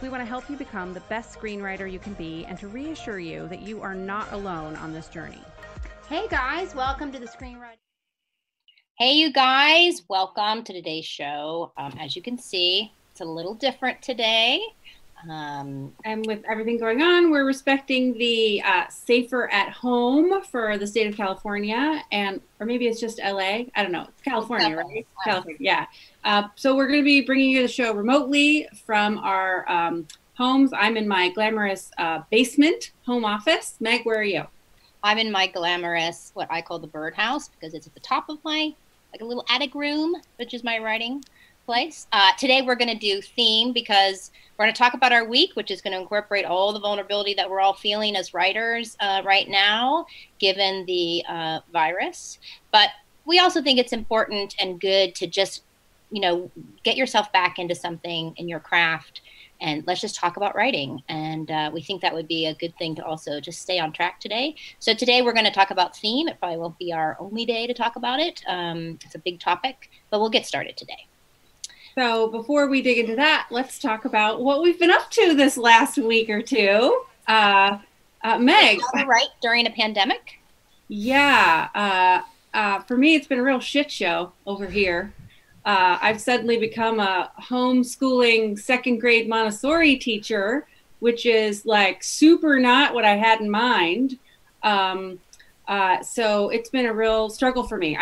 We want to help you become the best screenwriter you can be and to reassure you that you are not alone on this journey. Hey guys, welcome to the Screenwriting. Hey you guys, welcome to today's show. As you can see, it's a little different today. And with everything going on, we're respecting the safer at home for the state of California, and or maybe it's just LA. I don't know. It's California, right? California, yeah. So we're going to be bringing you the show remotely from our homes. I'm in my glamorous basement home office. Meg, where are you? I'm in my glamorous, what I call the birdhouse, because it's at the top of my like a little attic room, which is my writing place. Today we're going to do theme because we're going to talk about our week, which is going to incorporate all the vulnerability that we're all feeling as writers right now, given the virus. But we also think it's important and good to just, you know, get yourself back into something in your craft. And let's just talk about writing. And we think that would be a good thing to also just stay on track today. So today we're going to talk about theme. It probably won't be our only day to talk about it. It's a big topic, but we'll get started today. So before we dig into that, let's talk about what we've been up to this last week or two. Meg. Right, during a pandemic? Yeah. For me, it's been a real shit show over here. I've suddenly become a homeschooling second grade Montessori teacher, which is like super not what I had in mind. So it's been a real struggle for me.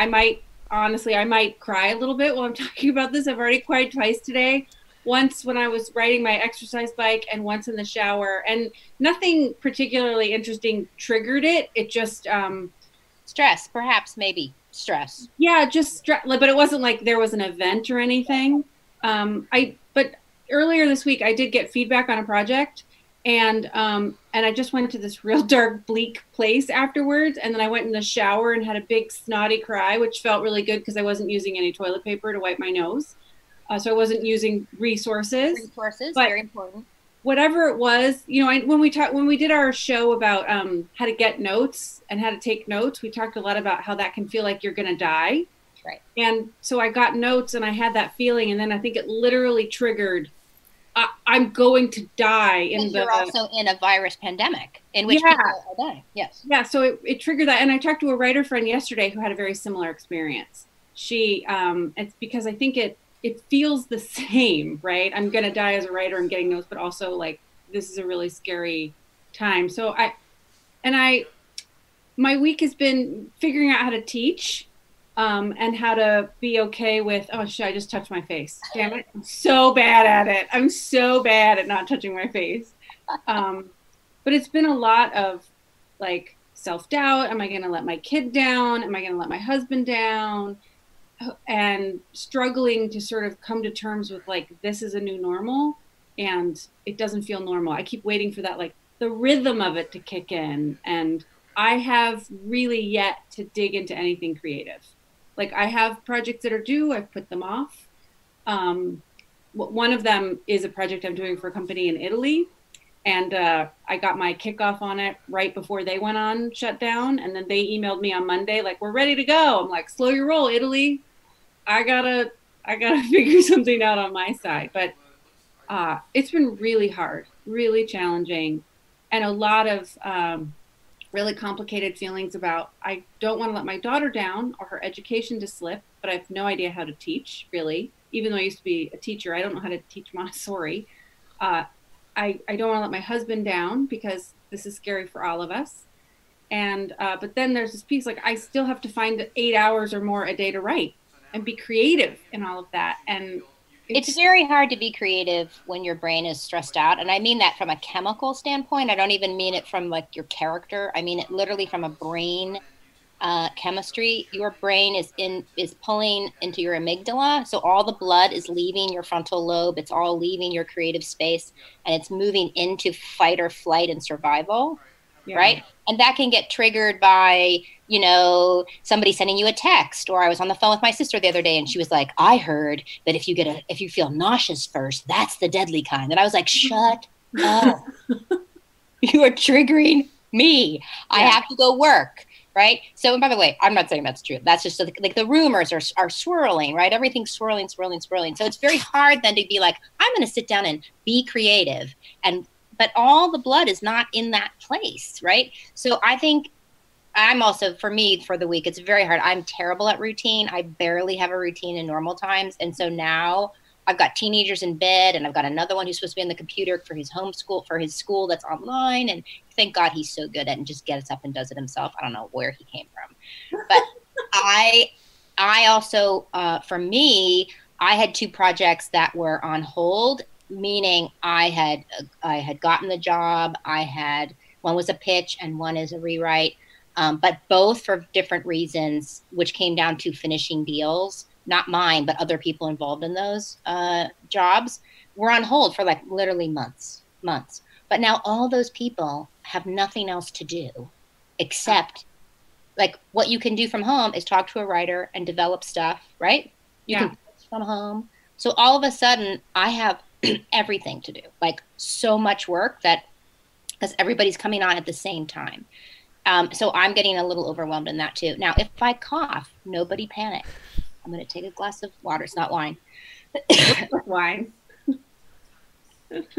Honestly, I might cry a little bit while I'm talking about this. I've already cried twice today. Once when I was riding my exercise bike and once in the shower. And nothing particularly interesting triggered it. It just... stress, perhaps, maybe. Stress. Yeah, just stress. But it wasn't like there was an event or anything. But earlier this week, I did get feedback on a project. And I just went to this real dark, bleak place afterwards. And then I went in the shower and had a big snotty cry, which felt really good because I wasn't using any toilet paper to wipe my nose. So I wasn't using resources. Resources, but very important. Whatever it was, you know, when we did our show about how to get notes and how to take notes, we talked a lot about how that can feel like you're going to die. Right. And so I got notes and I had that feeling. And then I think it literally triggered I'm going to die. You're also in a virus pandemic in which people are dying. Yes. Yeah. So it triggered that. And I talked to a writer friend yesterday who had a very similar experience. She, it's because I think it feels the same, right? I'm going to die as a writer. I'm getting notes, but also like, this is a really scary time. So my week has been figuring out how to teach. And how to be okay with, oh, shit, I just touched my face. Damn it. I'm so bad at it. I'm so bad at not touching my face. But it's been a lot of like self-doubt. Am I going to let my kid down? Am I going to let my husband down? And struggling to sort of come to terms with like, this is a new normal and it doesn't feel normal. I keep waiting for that, like the rhythm of it to kick in. And I have really yet to dig into anything creative. Like I have projects that are due, I've put them off. One of them is a project I'm doing for a company in Italy. And I got my kickoff on it right before they went on shutdown. And then they emailed me on Monday, like, we're ready to go. I'm like, slow your roll, Italy. I gotta figure something out on my side. But it's been really hard, really challenging. And a lot of really complicated feelings about, I don't want to let my daughter down or her education to slip, but I have no idea how to teach, really. Even though I used to be a teacher, I don't know how to teach Montessori. I don't want to let my husband down because this is scary for all of us. And, but then there's this piece, like I still have to find 8 hours or more a day to write and be creative in all of that. And it's very hard to be creative when your brain is stressed out. And I mean that from a chemical standpoint. I don't even mean it from like your character. I mean it literally from a brain chemistry. Your brain is pulling into your amygdala. So all the blood is leaving your frontal lobe. It's all leaving your creative space and it's moving into fight or flight and survival. Yeah. Right. And that can get triggered by, you know, somebody sending you a text, or I was on the phone with my sister the other day and she was like, I heard that if you feel nauseous first, that's the deadly kind. And I was like, shut up. You are triggering me. Yeah. I have to go work. Right. So, and by the way, I'm not saying that's true. That's just like the rumors are swirling, right? Everything's swirling. So it's very hard then to be like, I'm going to sit down and be creative. But all the blood is not in that place, right? So I think I'm also, for me, for the week, it's very hard. I'm terrible at routine. I barely have a routine in normal times. And so now I've got teenagers in bed, and I've got another one who's supposed to be on the computer for his school that's online. And thank God he's so good at it and just gets up and does it himself. I don't know where he came from. But I also, for me, I had two projects that were on hold, meaning I had gotten the job. One was a pitch and one is a rewrite, but both for different reasons, which came down to finishing deals. Not mine, but other people involved in those jobs, were on hold for like literally months. But now all those people have nothing else to do except like what you can do from home is talk to a writer and develop stuff, right? You can pitch from home. So all of a sudden I have everything to do, like so much work that because everybody's coming on at the same time. So I'm getting a little overwhelmed in that too. Now, if I cough, nobody panic. I'm going to take a glass of water. It's not wine. Wine.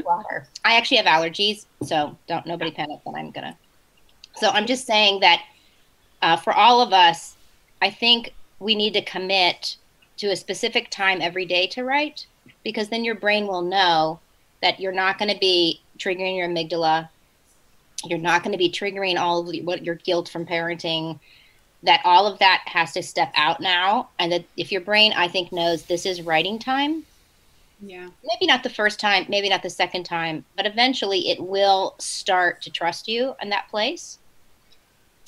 Water. I actually have allergies, so don't nobody panic that I'm going to. So I'm just saying that for all of us, I think we need to commit to a specific time every day to write, because then your brain will know that you're not going to be triggering your amygdala. You're not going to be triggering all of your guilt from parenting. That all of that has to step out now. And that if your brain, I think, knows this is writing time. Yeah. Maybe not the first time, maybe not the second time, but eventually it will start to trust you in that place.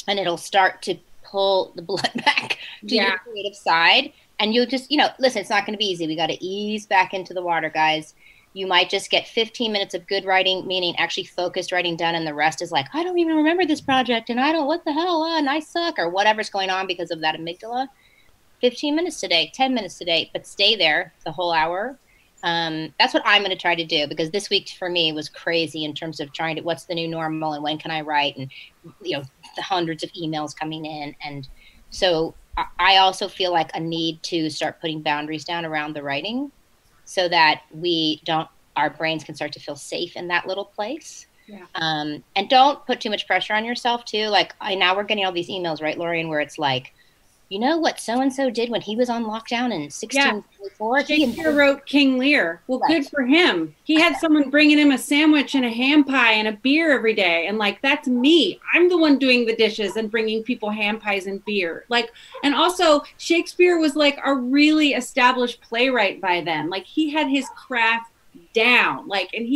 And it'll start to pull the blood back to your creative side. And you'll just, listen, it's not going to be easy. We got to ease back into the water, guys. You might just get 15 minutes of good writing, meaning actually focused writing done, and the rest is like, I don't even remember this project, and I don't, what the hell, and I suck, or whatever's going on because of that amygdala. 15 minutes today, 10 minutes today, but stay there the whole hour. That's what I'm going to try to do, because this week for me was crazy in terms of trying to, what's the new normal, and when can I write, and the hundreds of emails coming in. And so I also feel like a need to start putting boundaries down around the writing, so that our brains can start to feel safe in that little place. Yeah. And don't put too much pressure on yourself too. Like now we're getting all these emails, right, Lorien, where it's like, you know what so-and-so did when he was on lockdown in 1624? Yeah. Shakespeare wrote King Lear. Well, good for him. He had someone bringing him a sandwich and a ham pie and a beer every day. And like, that's me. I'm the one doing the dishes and bringing people ham pies and beer. Like, and also Shakespeare was like a really established playwright by then. Like he had his craft down. Like, and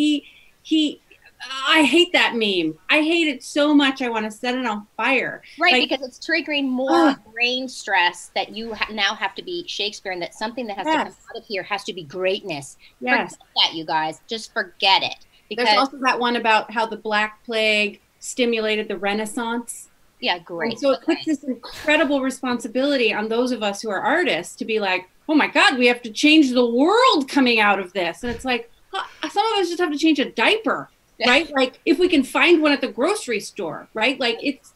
I hate that meme. I hate it so much. I want to set it on fire. Right, like, because it's triggering more brain stress that you now have to be Shakespeare, and that something that has to come out of here has to be greatness. Yes. Forget that, you guys. Just forget it. Because there's also that one about how the Black Plague stimulated the Renaissance. Yeah, great. And so it puts this incredible responsibility on those of us who are artists to be like, oh my God, we have to change the world coming out of this. And it's like, some of us just have to change a diaper. Right? Like if we can find one at the grocery store, right? Like it's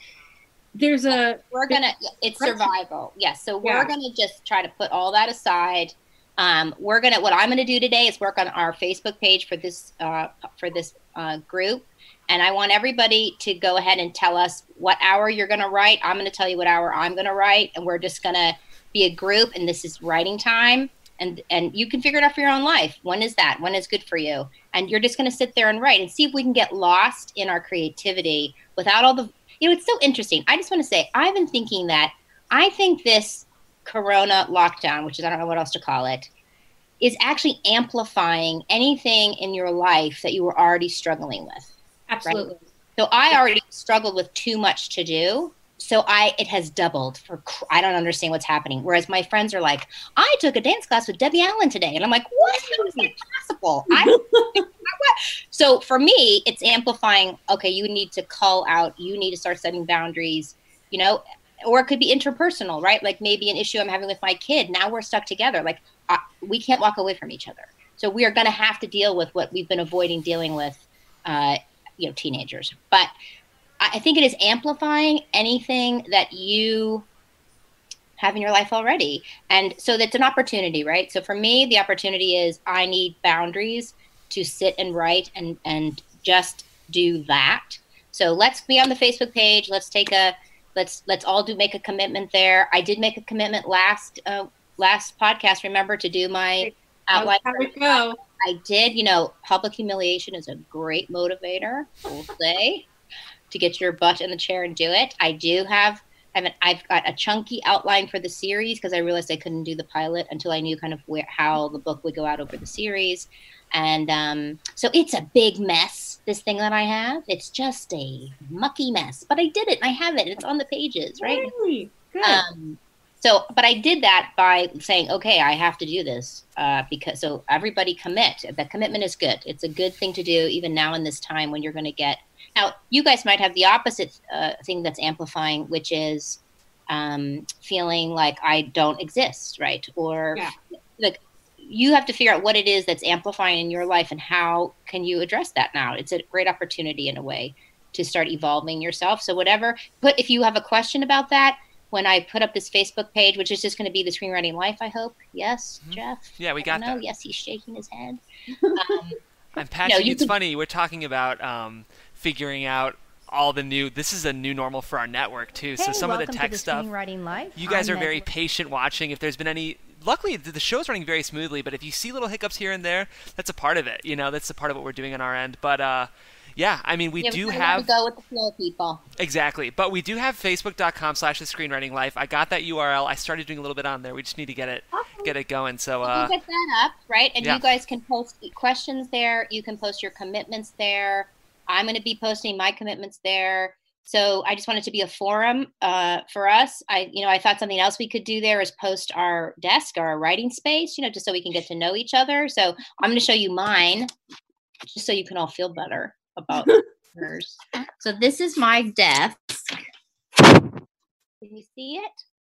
survival. Yes. So we're going to just try to put all that aside. What I'm going to do today is work on our Facebook page for this group. And I want everybody to go ahead and tell us what hour you're going to write. I'm going to tell you what hour I'm going to write. And we're just going to be a group, and this is writing time. And you can figure it out for your own life. When is that? When is good for you? And you're just going to sit there and write and see if we can get lost in our creativity without all the, it's so interesting. I just want to say, I've been thinking that I think this corona lockdown, which is, I don't know what else to call it, is actually amplifying anything in your life that you were already struggling with. Absolutely. Right? So I already struggled with too much to do. So it has doubled for, I don't understand what's happening. Whereas my friends are like, I took a dance class with Debbie Allen today. And I'm like, what? How is that possible? So for me, it's amplifying, okay, you need to call out, you need to start setting boundaries, you know, or it could be interpersonal, right? Like maybe an issue I'm having with my kid. Now we're stuck together. Like we can't walk away from each other. So we are going to have to deal with what we've been avoiding dealing with, you know, teenagers. But I think it is amplifying anything that you have in your life already. And so that's an opportunity, right? So for me, the opportunity is I need boundaries to sit and write and just do that. So let's be on the Facebook page. Let's take a, let's all do make a commitment there. I did make a commitment last podcast, remember, to do my outline. I did, you know, public humiliation is a great motivator, we'll say. To get your butt in the chair and do it. I do have, I've got a chunky outline for the series because I realized I couldn't do the pilot until I knew kind of how the book would go out over the series. And so it's a big mess, this thing that I have. It's just a mucky mess, but I did it and I have it. It's on the pages, right? Really? Good. So, but I did that by saying, okay, I have to do this because, so everybody commit. The commitment is good. It's a good thing to do even now in this time when you're going to get. Now, you guys might have the opposite thing that's amplifying, which is feeling like I don't exist, right? Or like you have to figure out what it is that's amplifying in your life and how can you address that now. It's a great opportunity in a way to start evolving yourself. So whatever, if you have a question about that, when I put up this Facebook page, which is just going to be The Screenwriting Life, I hope. Yes, mm-hmm. Jeff? Yeah, we got that. Yes, he's shaking his head. I'm Patrick. No, it's funny. We're talking about figuring out all the new. This is a new normal for our network too. Hey, so some of the tech stuff. You guys are very patient watching. If there's been any, luckily the show's running very smoothly. But if you see little hiccups here and there, that's a part of it. You know, that's a part of what we're doing on our end. But yeah, I mean, we have to go with the flow, people. Exactly, but we do have Facebook.com/thescreenwritinglife. I got that URL. I started doing a little bit on there. We just need to get it going. So you get that up, right? And you guys can post questions there. You can post your commitments there. I'm going to be posting my commitments there. So I just want it to be a forum for us. I thought something else we could do there is post our desk or our writing space, you know, just so we can get to know each other. So I'm going to show you mine just so you can all feel better about yours. So this is my desk. Can you see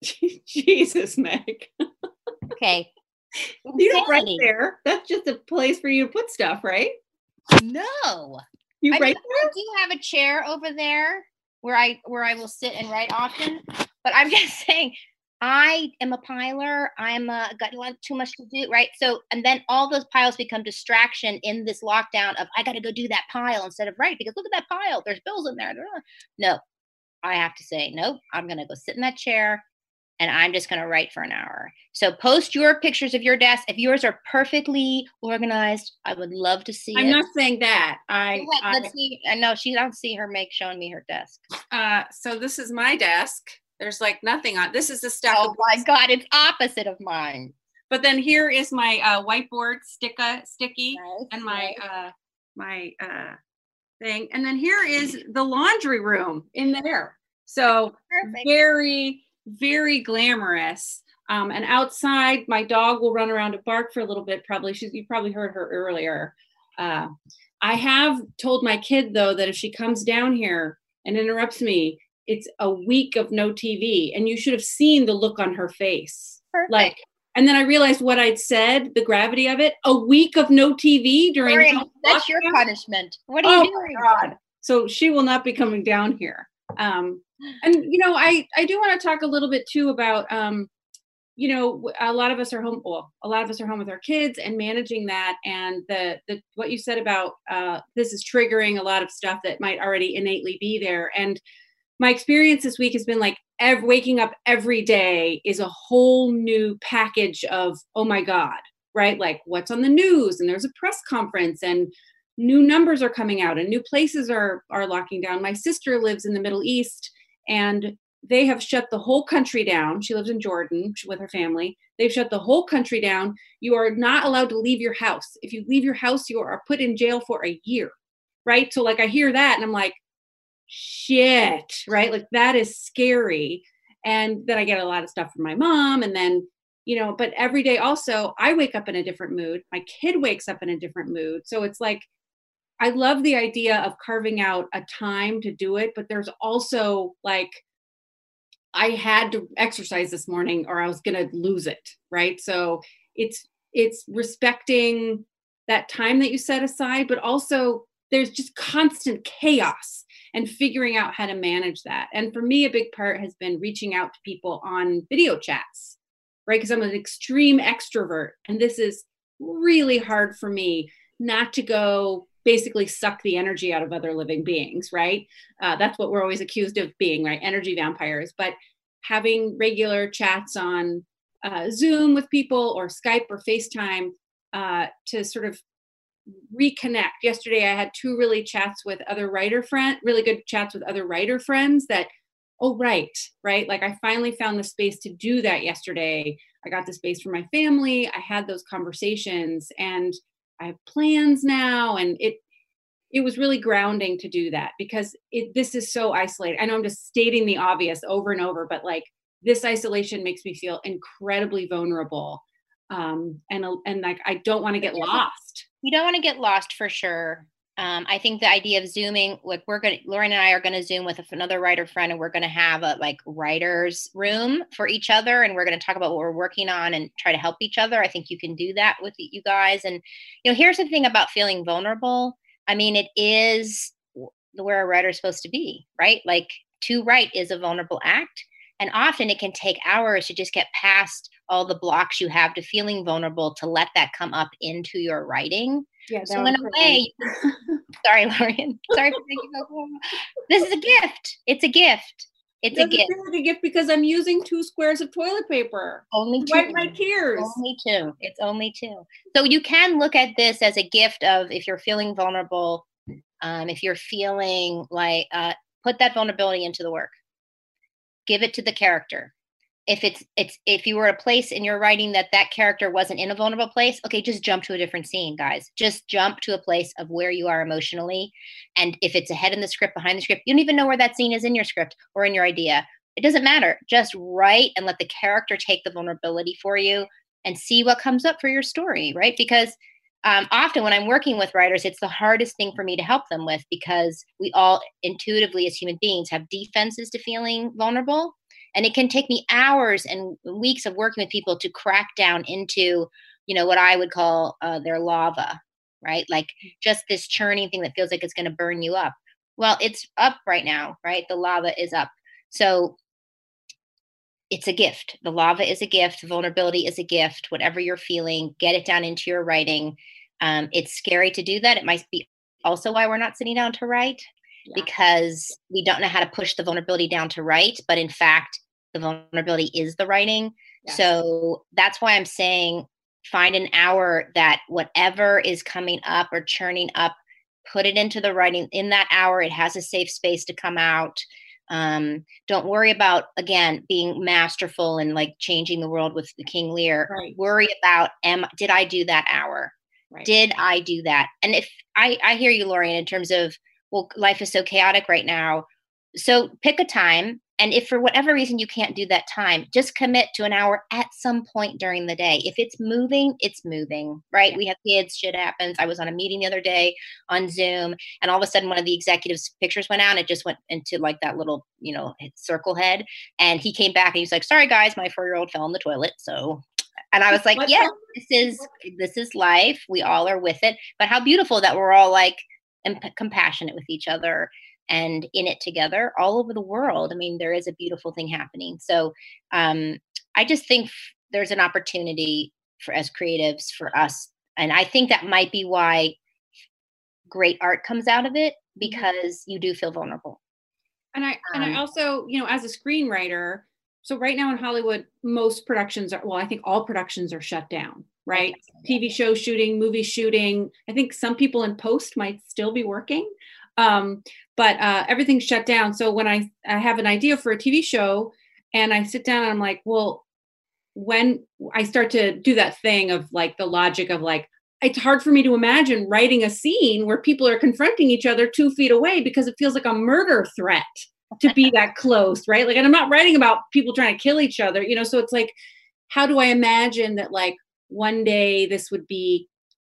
it? Jesus, Meg. Okay. You don't write there. That's just a place for you to put stuff, right? No. I do have a chair over there where I will sit and write often, but I'm just saying I am a piler. Got too much to do, right? So, and then all those piles become distraction in this lockdown of I got to go do that pile instead of write because look at that pile. There's bills in there. No, I have to say nope. I'm gonna go sit in that chair, and I'm just gonna write for an hour. So post your pictures of your desk. If yours are perfectly organized, I would love to see it. I'm not saying that. Let's see. No, she don't see her Meg showing me her desk. So this is my desk. There's like nothing on. This is the stack. Oh my God, it's opposite of mine. But then here is my whiteboard sticky, nice, and my my thing. And then here is the laundry room in there. So perfect. Very glamorous. And outside, my dog will run around and bark for a little bit. You probably heard her earlier. I have told my kid though that if she comes down here and interrupts me, it's a week of no TV. And you should have seen the look on her face. Perfect. Like, and then I realized what I'd said, the gravity of it. A week of no TV during that's lockdown. Your punishment. What are you doing? God. So she will not be coming down here. And, you know, I do want to talk a little bit too about, you know, a lot of us are home with our kids and managing that. And the what you said about this is triggering a lot of stuff that might already innately be there. And my experience this week has been like waking up every day is a whole new package of, oh my God, right? Like what's on the news, and there's a press conference, and new numbers are coming out, and new places are locking down. My sister lives in the Middle East, and they have shut the whole country down. She lives in Jordan with her family. They've shut the whole country down. You are not allowed to leave your house. If you leave your house, you are put in jail for a year, right? So like I hear that and I'm like, shit, right? Like that is scary. And then I get a lot of stuff from my mom. And then, you know, but every day also I wake up in a different mood. My kid wakes up in a different mood. So it's like, I love the idea of carving out a time to do it, but there's also like, I had to exercise this morning or I was going to lose it. Right. So it's respecting that time that you set aside, but also there's just constant chaos and figuring out how to manage that. And for me, a big part has been reaching out to people on video chats, right? Cause I'm an extreme extrovert and this is really hard for me not to go basically suck the energy out of other living beings, right? That's what we're always accused of being, right? Energy vampires. But having regular chats on Zoom with people or Skype or FaceTime to sort of reconnect. Yesterday, I had two really good chats with other writer friends that, right? Like I finally found the space to do that yesterday. I got the space for my family. I had those conversations and I have plans now. And it was really grounding to do that because this is so isolated. I know I'm just stating the obvious over and over, but like this isolation makes me feel incredibly vulnerable. And like, I don't want to get lost. You don't want to get lost for sure. I think the idea of Zooming, like Lorien and I are going to Zoom with another writer friend and we're going to have a like writer's room for each other. And we're going to talk about what we're working on and try to help each other. I think you can do that with you guys. And, you know, here's the thing about feeling vulnerable. I mean, it is where a writer's supposed to be, right? Like to write is a vulnerable act. And often it can take hours to just get past all the blocks you have to feeling vulnerable to let that come up into your writing. Yeah, so in a way, sorry, Lorien. Sorry for making this is a gift. It's a gift. It's a gift because I'm using 2 squares of toilet paper. Only two. Wipe my tears. Only two. It's only two. So you can look at this as a gift of if you're feeling vulnerable, if you're feeling like put that vulnerability into the work. Give it to the character. If it's if you were a place in your writing that character wasn't in a vulnerable place, okay, just jump to a different scene, guys. Just jump to a place of where you are emotionally. And if it's ahead in the script, behind the script, you don't even know where that scene is in your script or in your idea. It doesn't matter. Just write and let the character take the vulnerability for you and see what comes up for your story, right? Because often when I'm working with writers, it's the hardest thing for me to help them with because we all intuitively as human beings have defenses to feeling vulnerable. And it can take me hours and weeks of working with people to crack down into, you know, what I would call their lava, right? Like just this churning thing that feels like it's going to burn you up. Well, it's up right now, right? The lava is up. So it's a gift. The lava is a gift. Vulnerability is a gift. Whatever you're feeling, get it down into your writing. It's scary to do that. It might be also why we're not sitting down to write. Yeah. Because we don't know how to push the vulnerability down to write, but in fact, the vulnerability is the writing. Yeah. So that's why I'm saying find an hour that whatever is coming up or churning up, put it into the writing. In that hour, it has a safe space to come out. Don't worry about, again, being masterful and like changing the world with the King Lear. Right. Worry about, did I do that hour? Right. Did I do that? And if I hear you, Lorien, in terms of, well, life is so chaotic right now. So pick a time. And if for whatever reason you can't do that time, just commit to an hour at some point during the day. If it's moving, it's moving, right? Yeah. We have kids, shit happens. I was on a meeting the other day on Zoom and all of a sudden one of the executives' pictures went out and it just went into like that little, you know, circle head. And he came back and he was like, sorry guys, my 4-year-old fell in the toilet. So, and I was like, yeah, this is life. We all are with it. But how beautiful that we're all like, and compassionate with each other and in it together all over the world. I mean, there is a beautiful thing happening. So I just think there's an opportunity for as creatives for us. And I think that might be why great art comes out of it because you do feel vulnerable. And I also, you know, as a screenwriter, so right now in Hollywood, most productions are, well, I think all productions are shut down. Right? TV show shooting, movie shooting. I think some people in post might still be working, but everything's shut down. So when I have an idea for a TV show and I sit down and I'm like, well, when I start to do that thing of like the logic of like, it's hard for me to imagine writing a scene where people are confronting each other 2 feet away, because it feels like a murder threat to be that close, right? Like, and I'm not writing about people trying to kill each other, you know, so it's like, how do I imagine that, like, one day this would be,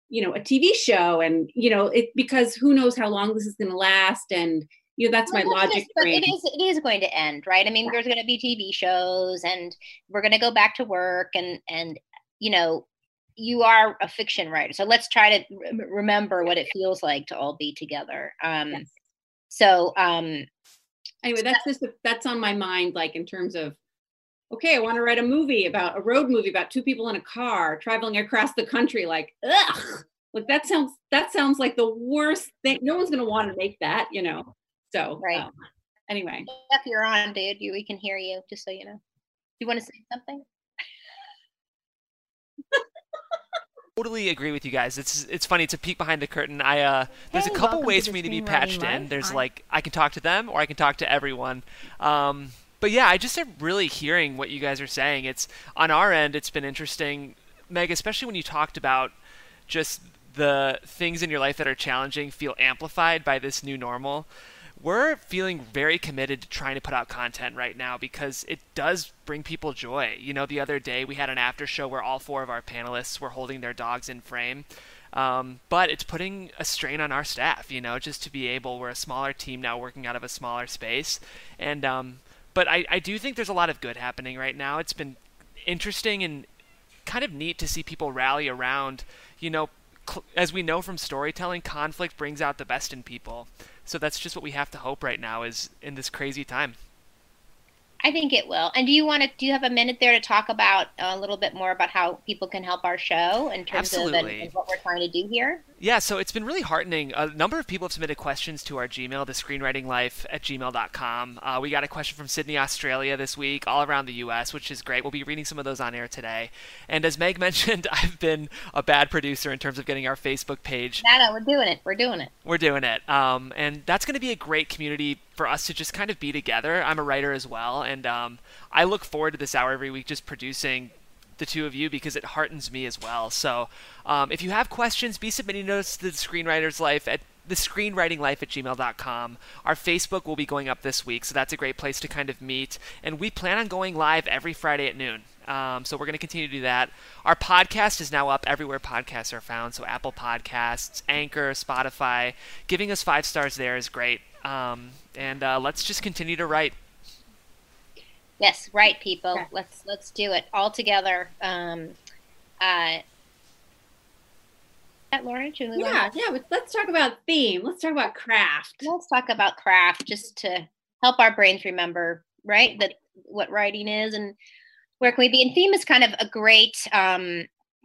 you know, a TV show, and, you know, it, because who knows how long this is going to last. And, you know, that's my logic. But it is going to end, right? I mean, there's going to be TV shows, and we're going to go back to work, and, you know, you are a fiction writer. So let's try to remember what it feels like to all be together. Yes. So anyway, that's on my mind, like, in terms of, okay, I want to write a road movie about two people in a car traveling across the country. Like, ugh, like that sounds like the worst thing. No one's going to want to make that, you know? So right. Anyway. Jeff, you're on, dude. We can hear you, just so you know. Do you want to say something? Totally agree with you guys. It's funny. It's a peek behind the curtain. There's a couple ways for me to be patched in. There's like, I can talk to them or I can talk to everyone. But yeah, I just am really hearing what you guys are saying. It's on our end, it's been interesting, Meg, especially when you talked about just the things in your life that are challenging feel amplified by this new normal. We're feeling very committed to trying to put out content right now because it does bring people joy. You know, the other day we had an after show where all four of our panelists were holding their dogs in frame. But it's putting a strain on our staff, you know, just to be able, we're a smaller team now working out of a smaller space. And, but I do think there's a lot of good happening right now. It's been interesting and kind of neat to see people rally around, you know, as we know from storytelling, conflict brings out the best in people. So that's just what we have to hope right now is in this crazy time. I think it will. And do you have a minute there to talk about a little bit more about how people can help our show in terms Absolutely. Of and what we're trying to do here? Yeah, so it's been really heartening. A number of people have submitted questions to our Gmail, thescreenwritinglife@gmail.com. We got a question from Sydney, Australia this week, all around the U.S., which is great. We'll be reading some of those on air today. And as Meg mentioned, I've been a bad producer in terms of getting our Facebook page. No, we're doing it. And that's going to be a great community for us to just kind of be together. I'm a writer as well, and I look forward to this hour every week just producing the two of you because it heartens me as well. So if you have questions, be submitting those to thescreenwritinglife@gmail.com. Our Facebook will be going up this week, so that's a great place to kind of meet. And we plan on going live every Friday at noon. So we're going to continue to do that. Our podcast is now up everywhere podcasts are found, so Apple Podcasts, Anchor, Spotify. Giving us 5 stars there is great. And let's just continue to write. Yes, right, people. Okay. Let's do it all together. Lauren, should we let's talk about theme. Let's talk about craft. Just to help our brains remember, right, that what writing is and where can we be. And theme is kind of a great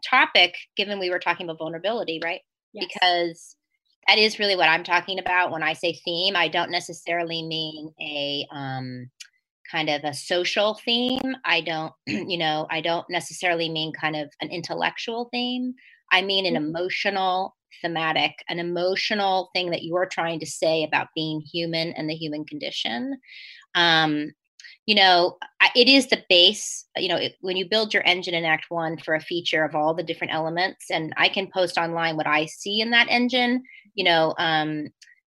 topic, given we were talking about vulnerability, right? Yes. Because that is really what I'm talking about when I say theme. I don't necessarily mean a kind of a social theme. I don't necessarily mean kind of an intellectual theme. I mean an emotional thematic, an emotional thing that you are trying to say about being human and the human condition. You know, it is the base, you know, when you build your engine in Act 1 for a feature of all the different elements, and I can post online what I see in that engine, you know,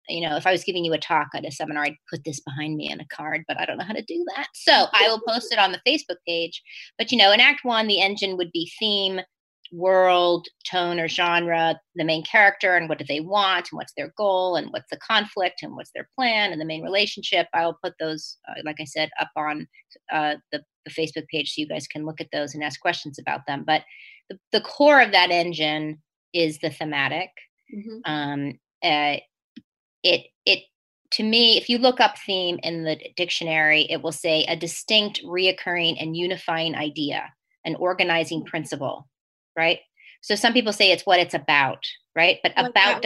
if I was giving you a talk at a seminar, I'd put this behind me in a card, but I don't know how to do that. So I will post it on the Facebook page. But, you know, in Act 1, the engine would be theme, world, tone, or genre, the main character, and what do they want, and what's their goal, and what's the conflict, and what's their plan, and the main relationship. I'll put those, like I said, up on the Facebook page so you guys can look at those and ask questions about them. But the core of that engine is the thematic. Mm-hmm. It to me, if you look up theme in the dictionary, it will say a distinct, reoccurring, and unifying idea, an organizing principle. Right. So some people say it's what it's about. Right. But about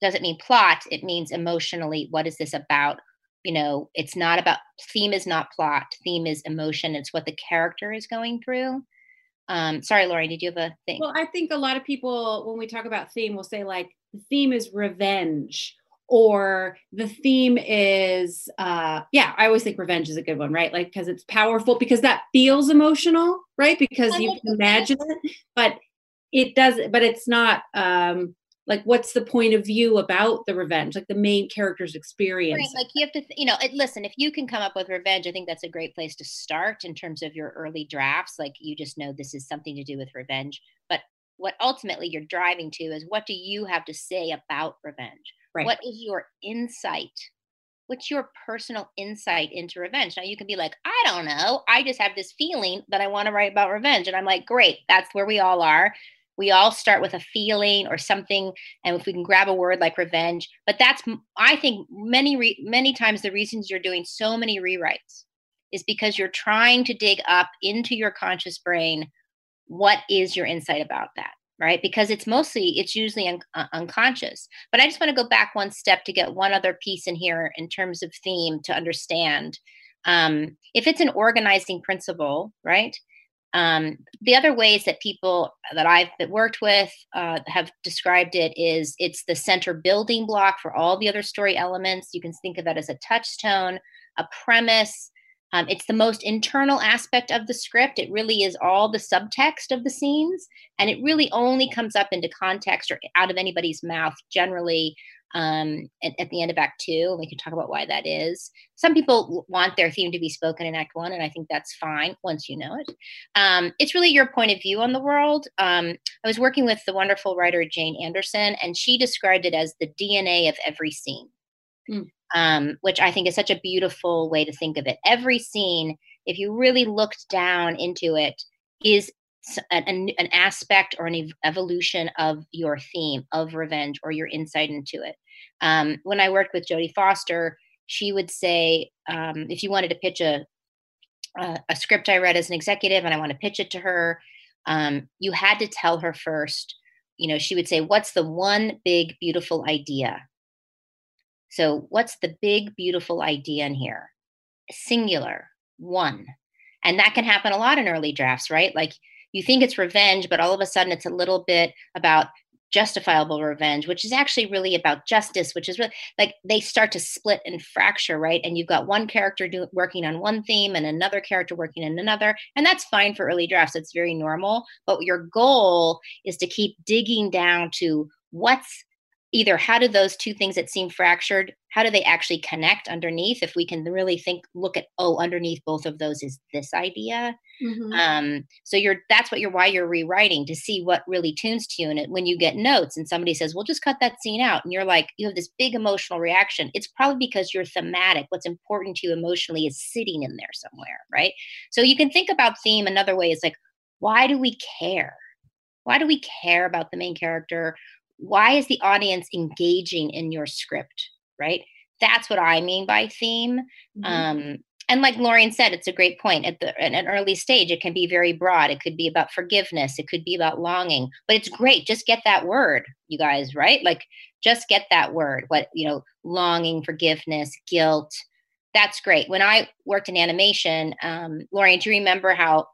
doesn't mean plot. It means emotionally. What is this about? You know, it's not about theme is not plot. Theme is emotion. It's what the character is going through. Sorry, Lorien, did you have a thing? Well, I think a lot of people, when we talk about theme, will say like the theme is revenge or the theme is. I always think revenge is a good one. Right. Like because it's powerful because that feels emotional. Right. Because you can imagine it. But it does, but it's not like, what's the point of view about the revenge, like the main character's experience. Right, like you have to, listen, if you can come up with revenge, I think that's a great place to start in terms of your early drafts. Like, you just know this is something to do with revenge, but what ultimately you're driving to is, what do you have to say about revenge? Right. What is your insight? What's your personal insight into revenge? Now you can be like, I don't know. I just have this feeling that I want to write about revenge. And I'm like, great. That's where we all are. We all start with a feeling or something. And if we can grab a word like revenge, but that's, I think many times the reasons you're doing so many rewrites is because you're trying to dig up into your conscious brain. What is your insight about that? Right? Because it's usually unconscious. But I just want to go back one step to get one other piece in here in terms of theme to understand. If it's an organizing principle, right? The other ways that people that I've worked with have described it is, it's the center building block for all the other story elements. You can think of that as a touchstone, a premise. It's the most internal aspect of the script. It really is all the subtext of the scenes. And it really only comes up into context or out of anybody's mouth generally at the end of Act 2. And we can talk about why that is. Some people want their theme to be spoken in Act 1, and I think that's fine once you know it. It's really your point of view on the world. I was working with the wonderful writer Jane Anderson, and she described it as the DNA of every scene. Mm. Which I think is such a beautiful way to think of it. Every scene, if you really looked down into it, is an aspect or an evolution of your theme of revenge or your insight into it. When I worked with Jodie Foster, she would say, if you wanted to pitch a script I read as an executive and I want to pitch it to her, you had to tell her first, she would say, what's the one big, beautiful idea? So what's the big, beautiful idea in here? Singular, one. And that can happen a lot in early drafts, right? Like, you think it's revenge, but all of a sudden it's a little bit about justifiable revenge, which is actually really about justice, which is really, like, they start to split and fracture, right? And you've got one character working on one theme and another character working on another. And that's fine for early drafts. It's very normal. But your goal is to keep digging down to what's either how do those two things that seem fractured, how do they actually connect underneath? If we can really look at, underneath both of those is this idea. Mm-hmm. So that's why you're rewriting, to see what really tunes to you. And when you get notes and somebody says, well, just cut that scene out. And you're like, you have this big emotional reaction. It's probably because you're thematic. What's important to you emotionally is sitting in there somewhere, right? So you can think about theme another way. It's like, why do we care? Why do we care about the main character? Why is the audience engaging in your script, right? That's what I mean by theme. Mm-hmm. And like Lorien said, it's a great point. At an early stage, it can be very broad. It could be about forgiveness. It could be about longing. But it's great. Just get that word, you guys, right? Like, just get that word. What, longing, forgiveness, guilt. That's great. When I worked in animation, Lorien, do you remember how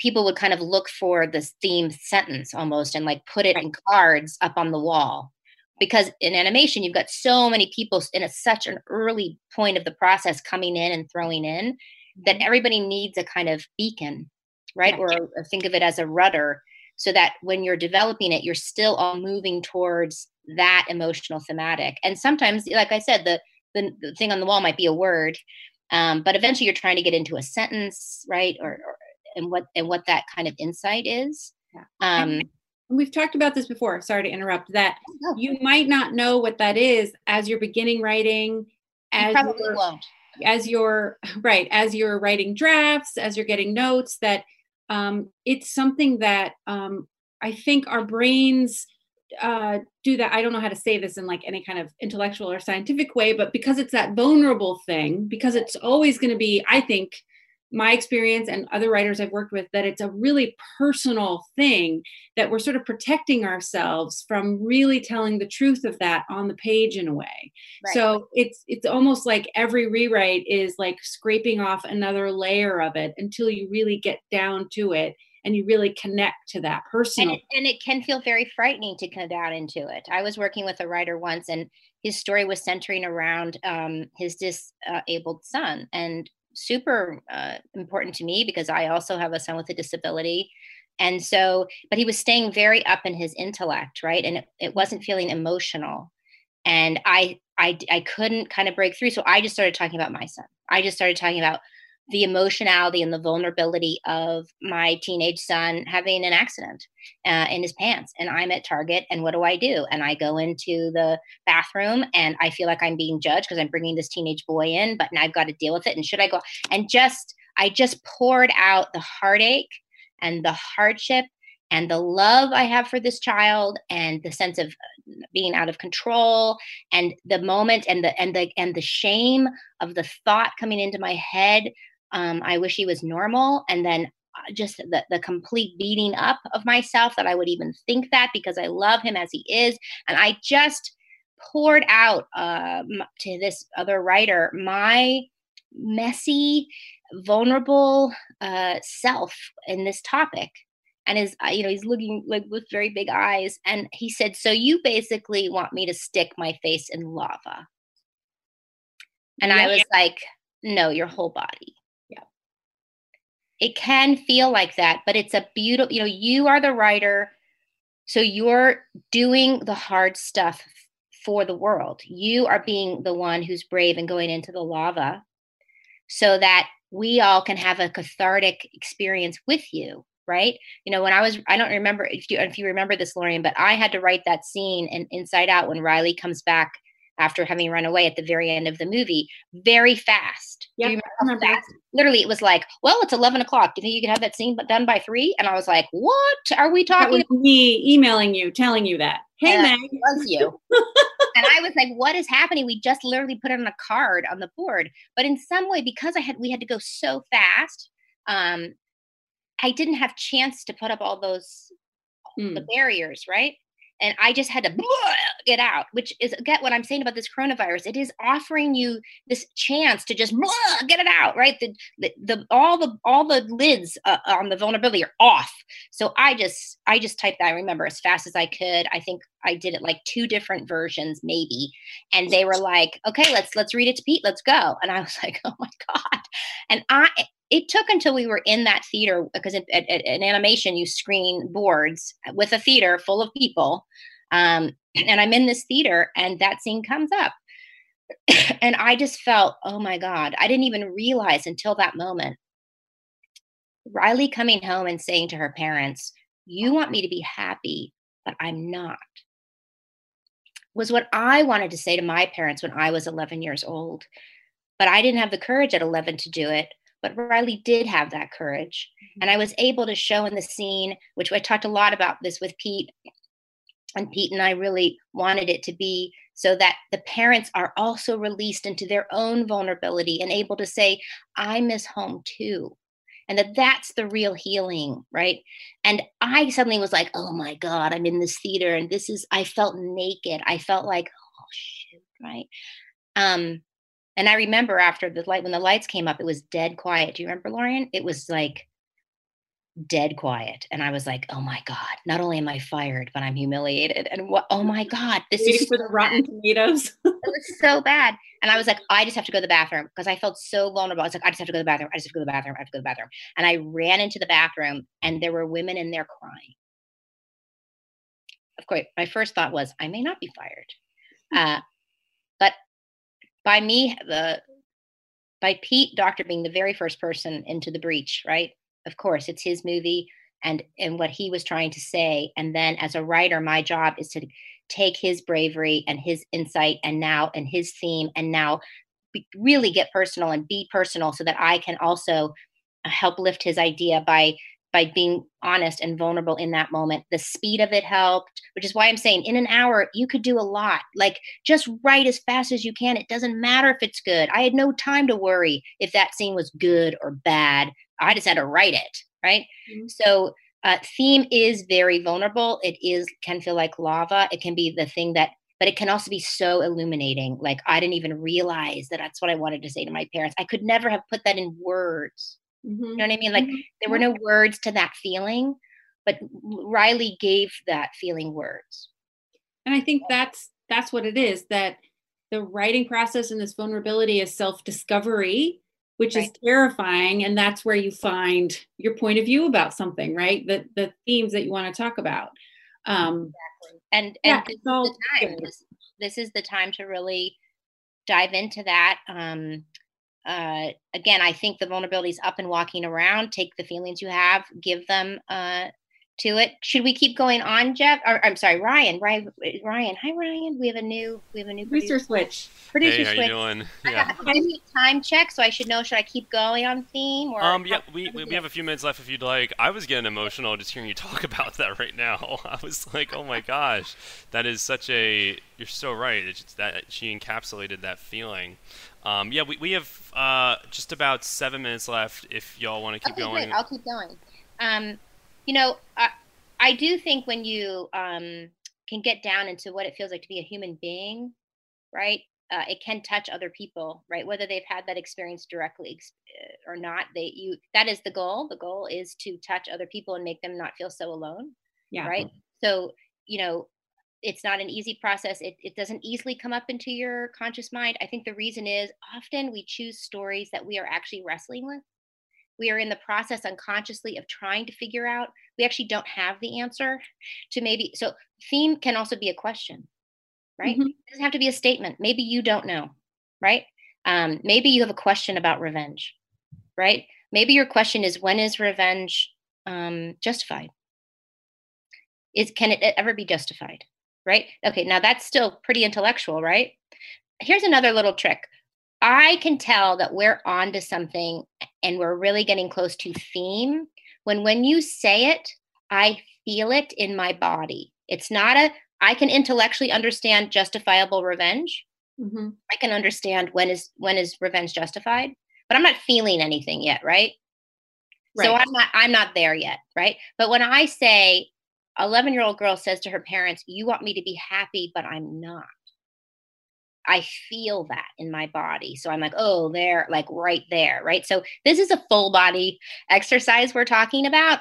people would kind of look for this theme sentence almost and like put it in cards up on the wall? Because in animation, you've got so many people in such an early point of the process coming in and throwing in that everybody needs a kind of beacon, right? Or think of it as a rudder, so that when you're developing it, you're still all moving towards that emotional thematic. And sometimes, like I said, the thing on the wall might be a word, but eventually you're trying to get into a sentence, right? And what that kind of insight is. Yeah. We've talked about this before, sorry to interrupt, that you might not know what that is as you're beginning writing, as you're writing drafts, as you're getting notes, that it's something that I think our brains do that. I don't know how to say this in like any kind of intellectual or scientific way, but because it's that vulnerable thing, because it's always going to be, I think, my experience and other writers I've worked with, that it's a really personal thing, that we're sort of protecting ourselves from really telling the truth of that on the page in a way. Right. So it's almost like every rewrite is like scraping off another layer of it until you really get down to it and you really connect to that personal. And it can feel very frightening to come down into it. I was working with a writer once, and his story was centering around his disabled son, and super important to me because I also have a son with a disability. And so, but he was staying very up in his intellect, right? And it wasn't feeling emotional. And I couldn't kind of break through. So I just started talking about my son. I just started talking about the emotionality and the vulnerability of my teenage son having an accident in his pants. And I'm at Target, and what do? And I go into the bathroom and I feel like I'm being judged because I'm bringing this teenage boy in, but now I've got to deal with it. And should I go? And I just poured out the heartache and the hardship and the love I have for this child and the sense of being out of control and the moment and the shame of the thought coming into my head. I wish he was normal. And then just the complete beating up of myself that I would even think that, because I love him as he is. And I just poured out to this other writer my messy, vulnerable self in this topic. And his, he's looking like with very big eyes. And he said, so you basically want me to stick my face in lava. And I was like, no, your whole body. Yeah. It can feel like that, but it's a beautiful, you are the writer. So you're doing the hard stuff for the world. You are being the one who's brave and going into the lava so that we all can have a cathartic experience with you. Right. When I don't remember if you remember this, Lorien, but I had to write that scene in Inside Out when Riley comes back after having run away at the very end of the movie, very fast. Yeah. Literally, it was like, well, it's 11 o'clock. Do you think you can have that scene done by 3? And I was like, what are we talking about? That was me emailing you, telling you that. Hey, Meg. It was you. And I was like, what is happening? We just literally put it on a card on the board. But in some way, because we had to go so fast, I didn't have chance to put up all those the barriers, right? And I just had to get out, which is, get what I'm saying about this coronavirus. It is offering you this chance to just get it out, right? All the lids on the vulnerability are off. So I just typed that, I remember, as fast as I could. I think I did it like 2 different versions, maybe. And they were like, okay, let's read it to Pete. Let's go. And I was like, oh my God. And it took until we were in that theater, because in animation, you screen boards with a theater full of people. And I'm in this theater and that scene comes up. And I just felt, oh my God, I didn't even realize until that moment, Riley coming home and saying to her parents, you want me to be happy, but I'm not, was what I wanted to say to my parents when I was 11 years old. But I didn't have the courage at 11 to do it. But Riley did have that courage. And I was able to show in the scene, which I talked a lot about this with Pete, and Pete and I really wanted it to be so that the parents are also released into their own vulnerability and able to say, I miss home too. And that's the real healing, right? And I suddenly was like, oh my God, I'm in this theater. And I felt naked. I felt like, oh shoot, right? And I remember after the light, when the lights came up, it was dead quiet. Do you remember, Lorien? It was like dead quiet. And I was like, oh my God, not only am I fired, but I'm humiliated. And oh my God, this is for the rotten tomatoes. It was so bad. And I was like, I just have to go to the bathroom, because I felt so vulnerable. I was like, I just have to go to the bathroom. I just have to go to the bathroom. I have to go to the bathroom. And I ran into the bathroom and there were women in there crying. Of course, my first thought was, I may not be fired. But by Pete Docter being the very first person into the breach, right? Of course, it's his movie and what he was trying to say. And then as a writer, my job is to take his bravery and his insight and his theme and really get personal and be personal so that I can also help lift his idea by being honest and vulnerable in that moment. The speed of it helped, which is why I'm saying in an hour, you could do a lot. Like, just write as fast as you can. It doesn't matter if it's good. I had no time to worry if that scene was good or bad. I just had to write it, right? Mm-hmm. So theme is very vulnerable. It can feel like lava. It can be the thing but it can also be so illuminating. Like, I didn't even realize that that's what I wanted to say to my parents. I could never have put that in words. Mm-hmm. You know what I mean? Like, there were no words to that feeling, but Riley gave that feeling words. And I think that's what it is, that the writing process and this vulnerability is self-discovery which is terrifying. And that's where you find your point of view about something, right? The themes that you want to talk about. Exactly. And this is the time. This is the time to really dive into that. Again, I think the vulnerability is up and walking around. Take the feelings you have, give them to it. Should we keep going on, Jeff? Or, I'm sorry, Ryan. Ryan, hi, Ryan. We have a new producer switch. Producer hey, how switch. You doing? Yeah. I need time check, so I should know. Should I keep going on theme? Or yeah, we have a few minutes left if you'd like. I was getting emotional just hearing you talk about that right now. I was like, oh my gosh, that is such a. You're so right. It's that she encapsulated that feeling. Yeah, we have just about 7 minutes left. If y'all want to keep going, great. I'll keep going. You know, I do think when you can get down into what it feels like to be a human being, right? It can touch other people, right? Whether they've had that experience directly or not, that is the goal. The goal is to touch other people and make them not feel so alone, yeah. Right? So, you know, it's not an easy process. It doesn't easily come up into your conscious mind. I think the reason is often we choose stories that we are actually wrestling with. We are in the process unconsciously of trying to figure out, we actually don't have the answer to maybe, so theme can also be a question, right? Mm-hmm. It doesn't have to be a statement. Maybe you don't know, right? Maybe you have a question about revenge, right? Maybe your question is, when is revenge justified? Can it ever be justified, right? Okay, now that's still pretty intellectual, right? Here's another little trick. I can tell that we're on to something and we're really getting close to theme. When you say it, I feel it in my body. It's not I can intellectually understand justifiable revenge. Mm-hmm. I can understand when is revenge justified, but I'm not feeling anything yet, right? So I'm not there yet, right? But when I say, 11-year-old girl says to her parents, you want me to be happy, but I'm not. I feel that in my body. So I'm like, oh, there, like right there, right? So this is a full body exercise we're talking about.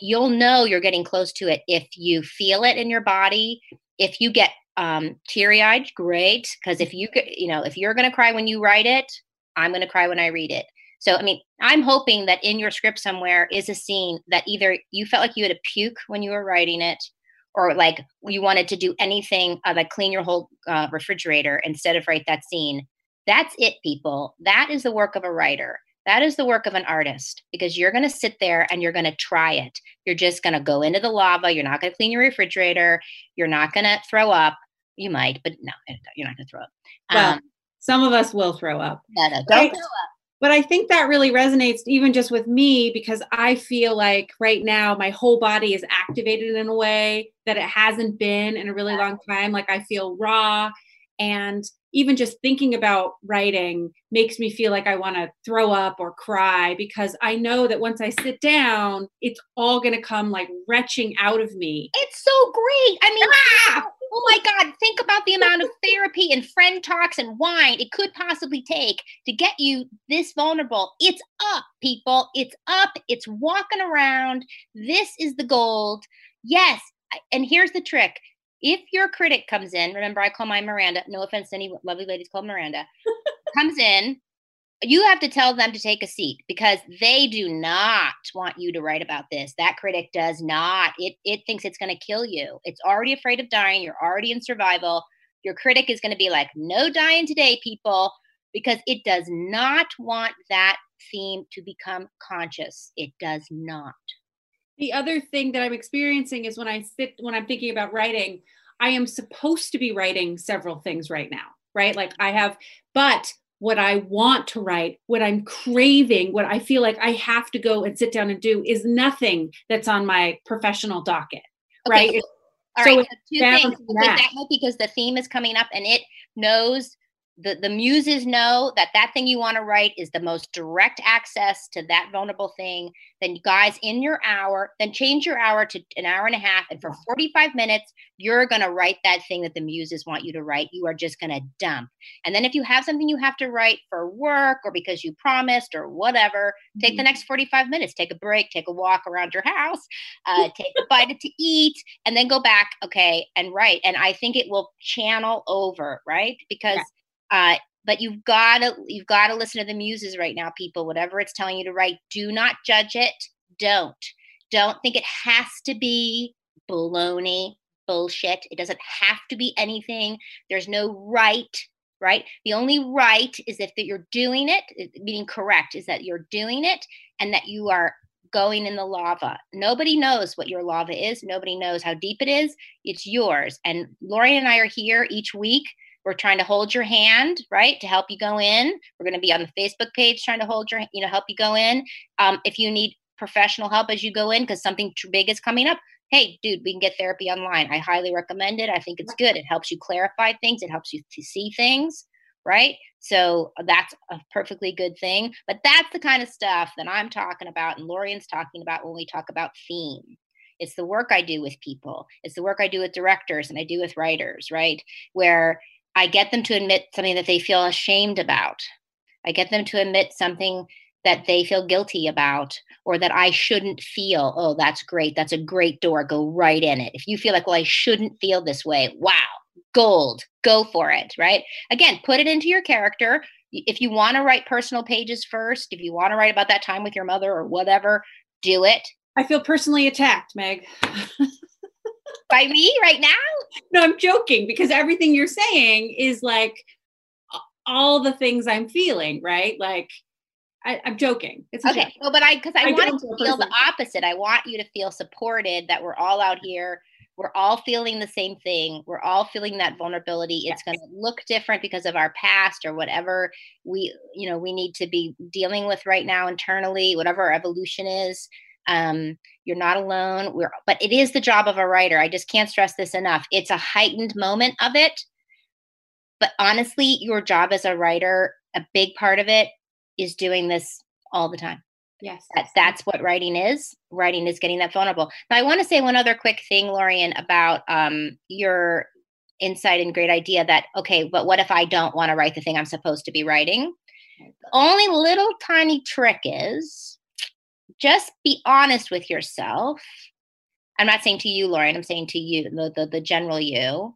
You'll know you're getting close to it if you feel it in your body. If you get teary-eyed, great. Because if you're going to cry when you write it, I'm going to cry when I read it. So, I mean, I'm hoping that in your script somewhere is a scene that either you felt like you had to puke when you were writing it, or like you wanted to do anything like clean your whole refrigerator instead of write that scene. That's it, people. That is the work of a writer. That is the work of an artist, because you're going to sit there and you're going to try it. You're just going to go into the lava. You're not going to clean your refrigerator. You're not going to throw up. You might, but no, you're not going to throw up. Well, some of us will throw up. No, don't throw up. But I think that really resonates even just with me, because I feel like right now my whole body is activated in a way that it hasn't been in a really long time. Like I feel raw, and even just thinking about writing makes me feel like I want to throw up or cry, because I know that once I sit down, it's all going to come like retching out of me. It's so great. I mean, oh my God, think about the amount of therapy and friend talks and wine it could possibly take to get you this vulnerable. It's up, people. It's up. It's walking around. This is the gold. Yes. And here's the trick. If your critic comes in, remember I call mine Miranda, no offense to any lovely ladies called Miranda, comes in, you have to tell them to take a seat, because they do not want you to write about this. That critic does not. It thinks it's going to kill you. It's already afraid of dying. You're already in survival. Your critic is going to be like, no dying today, people, because it does not want that theme to become conscious. It does not. The other thing that I'm experiencing is when I'm thinking about writing, I am supposed to be writing several things right now, right? Like I have, but what I want to write, what I'm craving, what I feel like I have to go and sit down and do is nothing that's on my professional docket, right? Okay. All right, so two things. That might be because the theme is coming up and it knows, the muses know that thing you want to write is the most direct access to that vulnerable thing. Then you guys in your hour, then change your hour to an hour and a half. And for 45 minutes, you're going to write that thing that the muses want you to write. You are just going to dump. And then if you have something you have to write for work or because you promised or whatever, take the next 45 minutes, take a break, take a walk around your house, take a bite to eat, and then go back. Okay. And write. And I think it will channel over, right? Because But you've got to listen to the muses right now, people. Whatever it's telling you to write, do not judge it. Don't think it has to be baloney bullshit. It doesn't have to be anything. There's no right. The only right is if that you're doing it, meaning correct, is that you're doing it and that you are going in the lava. Nobody knows what your lava is. Nobody knows how deep it is. It's yours. And Lorien and I are here each week. We're trying to hold your hand, right, to help you go in. We're going to be on the Facebook page trying to hold your, help you go in. If you need professional help as you go in because something big is coming up, hey, dude, we can get therapy online. I highly recommend it. I think it's good. It helps you clarify things. It helps you to see things, right? So that's a perfectly good thing. But that's the kind of stuff that I'm talking about and Lorien's talking about when we talk about theme. It's the work I do with people. It's the work I do with directors and I do with writers, right, where I get them to admit something that they feel ashamed about. I get them to admit something that they feel guilty about or that I shouldn't feel. Oh, that's great. That's a great door. Go right in it. If you feel like, well, I shouldn't feel this way. Wow. Gold. Go for it. Right. Again, put it into your character. If you want to write personal pages first, if you want to write about that time with your mother or whatever, do it. I feel personally attacked, Meg. By me right now? No, I'm joking because everything you're saying is like all the things I'm feeling, right? Like I'm joking. It's okay. Joke. No, but I want to feel the opposite. I want you to feel supported that we're all out here. We're all feeling the same thing. We're all feeling that vulnerability. Yes. It's going to look different because of our past or whatever we need to be dealing with right now internally, whatever our evolution is. You're not alone. But it is the job of a writer. I just can't stress this enough. It's a heightened moment of it. But honestly, your job as a writer, a big part of it is doing this all the time. Yes. That's what writing is. Writing is getting that vulnerable. Now, I want to say one other quick thing, Lorien, about your insight and great idea that, okay, but what if I don't want to write the thing I'm supposed to be writing? The only little tiny trick is just be honest with yourself. I'm not saying to you, Lorien, I'm saying to you, the general you.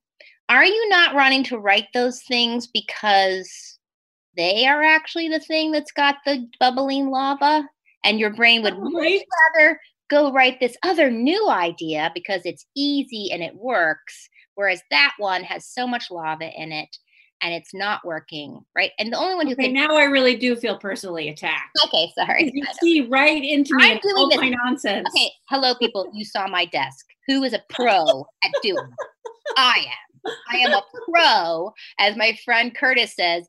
Are you not wanting to write those things because they are actually the thing that's got the bubbling lava? And your brain would much rather go write this other new idea because it's easy and it works, whereas that one has so much lava in it and it's not working, right? And the only one who can... Now I really do feel personally attacked. Okay, sorry. You see right into me and all my nonsense. Okay, hello people, you saw my desk. Who is a pro at doing this? I am. I am a pro, as my friend Curtis says, is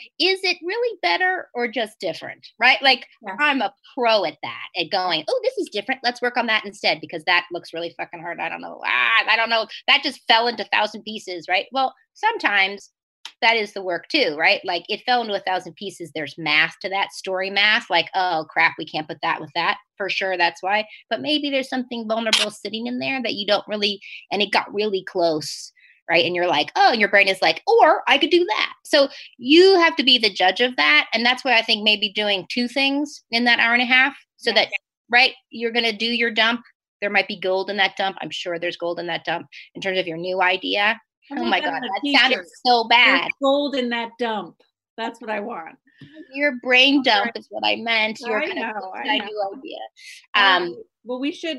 it really better or just different, right? Like, yeah. I'm a pro at that, at going, oh, this is different. Let's work on that instead because that looks really fucking hard. I don't know. I don't know. That just fell into 1,000 pieces, right? Well, sometimes that is the work too, right? Like it fell into 1,000 pieces. There's math to that story math. Like, oh crap, we can't put that with that for sure. That's why. But maybe there's something vulnerable sitting in there that you don't really, and it got really close, right? And you're like, oh, and your brain is like, or I could do that. So you have to be the judge of that. And that's why I think maybe doing two things in that hour and a half so that, right, you're going to do your dump. There might be gold in that dump. I'm sure there's gold in that dump in terms of your new idea. Oh my God, that sounded so bad. There's gold in that dump. That's what I want. Your brain dump is what I meant. Your kind of new idea. Well, we should,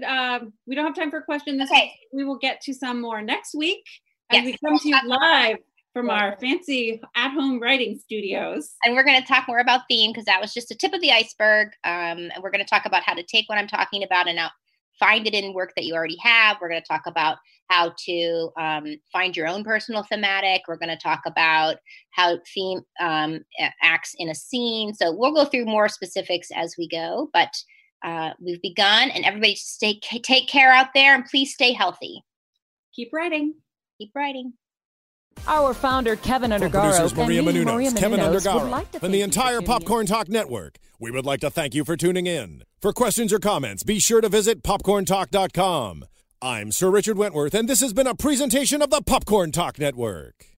we don't have time for a question. This okay. We will get to some more next week. As we come to you live from our fancy at-home writing studios. And we're going to talk more about theme because that was just the tip of the iceberg. And we're going to talk about how to take what I'm talking about and out. Find it in work that you already have. We're going to talk about how to find your own personal thematic. We're going to talk about how theme acts in a scene. So we'll go through more specifics as we go, but we've begun. And everybody take care out there and please stay healthy. Keep writing. Keep writing. Our founder, Kevin Undergaro, Maria Menounos, Kevin Undergaro, and the entire Popcorn Talk Network. We would like to thank you for tuning in. For questions or comments, be sure to visit popcorntalk.com. I'm Sir Richard Wentworth, and this has been a presentation of the Popcorn Talk Network.